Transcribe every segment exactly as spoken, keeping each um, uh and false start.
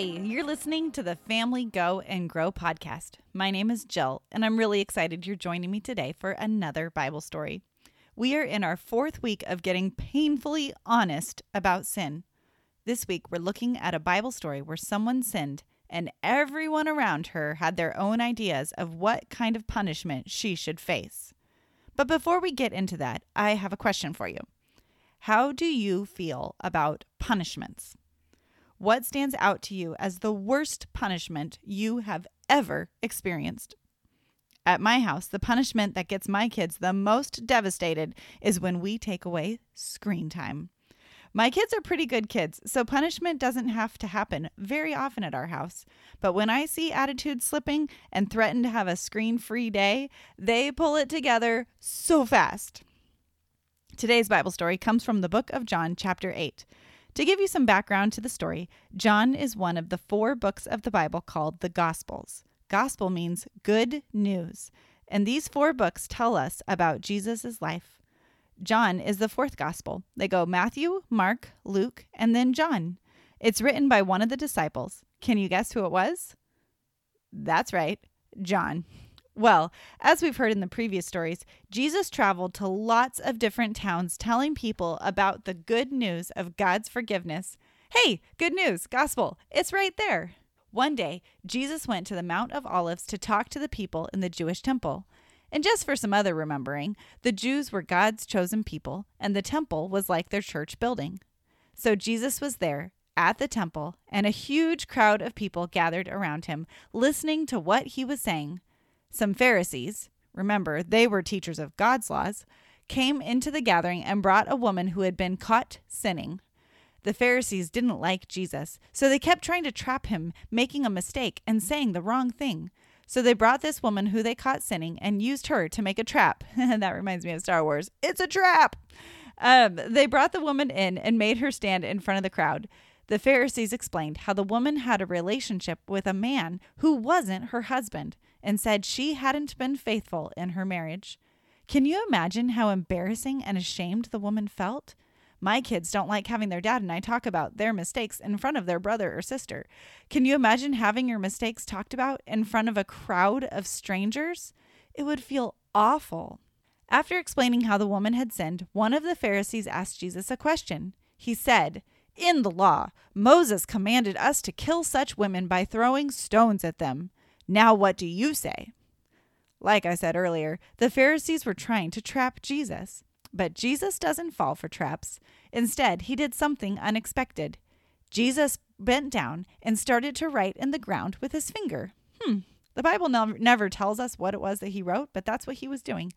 Hi, you're listening to the Family Go and Grow podcast. My name is Jill, and I'm really excited you're joining me today for another Bible story. We are in our fourth week of getting painfully honest about sin. This week, we're looking at a Bible story where someone sinned, and everyone around her had their own ideas of what kind of punishment she should face. But before we get into that, I have a question for you. How do you feel about punishments? What stands out to you as the worst punishment you have ever experienced? At my house, the punishment that gets my kids the most devastated is when we take away screen time. My kids are pretty good kids, so punishment doesn't have to happen very often at our house. But when I see attitudes slipping and threaten to have a screen-free day, they pull it together so fast. Today's Bible story comes from the book of John, chapter eight. To give you some background to the story, John is one of the four books of the Bible called the Gospels. Gospel means good news, and these four books tell us about Jesus' life. John is the fourth gospel. They go Matthew, Mark, Luke, and then John. It's written by one of the disciples. Can you guess who it was? That's right, John. Well, as we've heard in the previous stories, Jesus traveled to lots of different towns telling people about the good news of God's forgiveness. Hey, good news, gospel, it's right there. One day, Jesus went to the Mount of Olives to talk to the people in the Jewish temple. And just for some other remembering, the Jews were God's chosen people, and the temple was like their church building. So Jesus was there at the temple, and a huge crowd of people gathered around him, listening to what he was saying. Some Pharisees, remember they were teachers of God's laws, came into the gathering and brought a woman who had been caught sinning. The Pharisees didn't like Jesus, so they kept trying to trap him, making a mistake and saying the wrong thing. So they brought this woman who they caught sinning and used her to make a trap. That reminds me of Star Wars. It's a trap! Um, they brought the woman in and made her stand in front of the crowd. The Pharisees explained how the woman had a relationship with a man who wasn't her husband, and said she hadn't been faithful in her marriage. Can you imagine how embarrassing and ashamed the woman felt? My kids don't like having their dad and I talk about their mistakes in front of their brother or sister. Can you imagine having your mistakes talked about in front of a crowd of strangers? It would feel awful. After explaining how the woman had sinned, one of the Pharisees asked Jesus a question. He said, "In the law, Moses commanded us to kill such women by throwing stones at them. Now what do you say?" Like I said earlier, the Pharisees were trying to trap Jesus. But Jesus doesn't fall for traps. Instead, he did something unexpected. Jesus bent down and started to write in the ground with his finger. Hmm. The Bible never tells us what it was that he wrote, but that's what he was doing.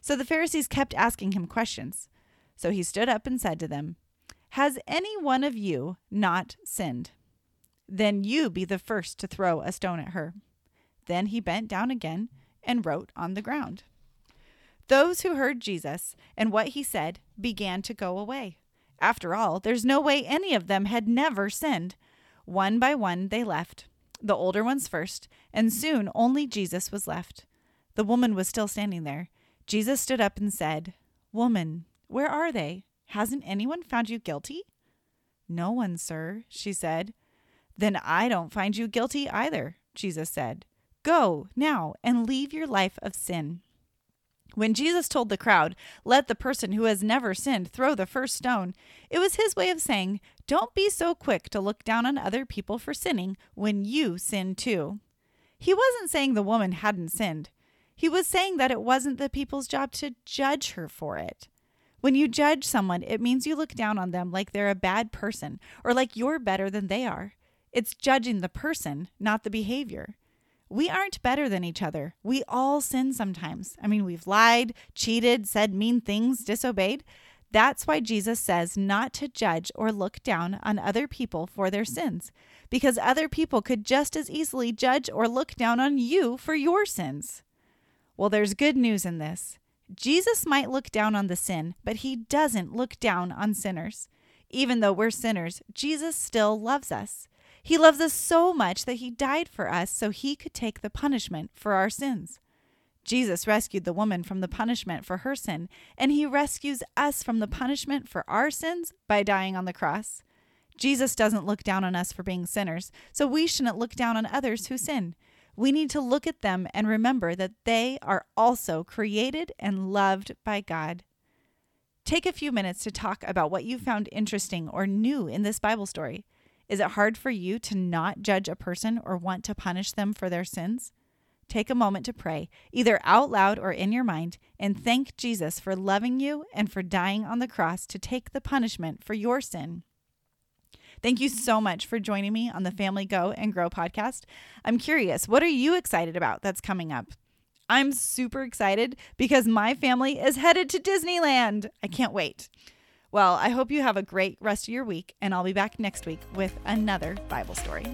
So the Pharisees kept asking him questions. So he stood up and said to them, "Has any one of you not sinned? Then you be the first to throw a stone at her." Then he bent down again and wrote on the ground. Those who heard Jesus and what he said began to go away. After all, there's no way any of them had never sinned. One by one they left, the older ones first, and soon only Jesus was left. The woman was still standing there. Jesus stood up and said, "Woman, where are they? Hasn't anyone found you guilty?" "No one, sir," she said. "Then I don't find you guilty either," Jesus said. "Go now and leave your life of sin." When Jesus told the crowd, "Let the person who has never sinned throw the first stone," it was his way of saying, don't be so quick to look down on other people for sinning when you sin too. He wasn't saying the woman hadn't sinned. He was saying that it wasn't the people's job to judge her for it. When you judge someone, it means you look down on them like they're a bad person or like you're better than they are. It's judging the person, not the behavior. We aren't better than each other. We all sin sometimes. I mean, we've lied, cheated, said mean things, disobeyed. That's why Jesus says not to judge or look down on other people for their sins, because other people could just as easily judge or look down on you for your sins. Well, there's good news in this. Jesus might look down on the sin, but he doesn't look down on sinners. Even though we're sinners, Jesus still loves us. He loves us so much that he died for us so he could take the punishment for our sins. Jesus rescued the woman from the punishment for her sin, and he rescues us from the punishment for our sins by dying on the cross. Jesus doesn't look down on us for being sinners, so we shouldn't look down on others who sin. We need to look at them and remember that they are also created and loved by God. Take a few minutes to talk about what you found interesting or new in this Bible story. Is it hard for you to not judge a person or want to punish them for their sins? Take a moment to pray, either out loud or in your mind, and thank Jesus for loving you and for dying on the cross to take the punishment for your sin. Thank you so much for joining me on the Family Go and Grow podcast. I'm curious, what are you excited about that's coming up? I'm super excited because my family is headed to Disneyland. I can't wait. Well, I hope you have a great rest of your week, and I'll be back next week with another Bible story.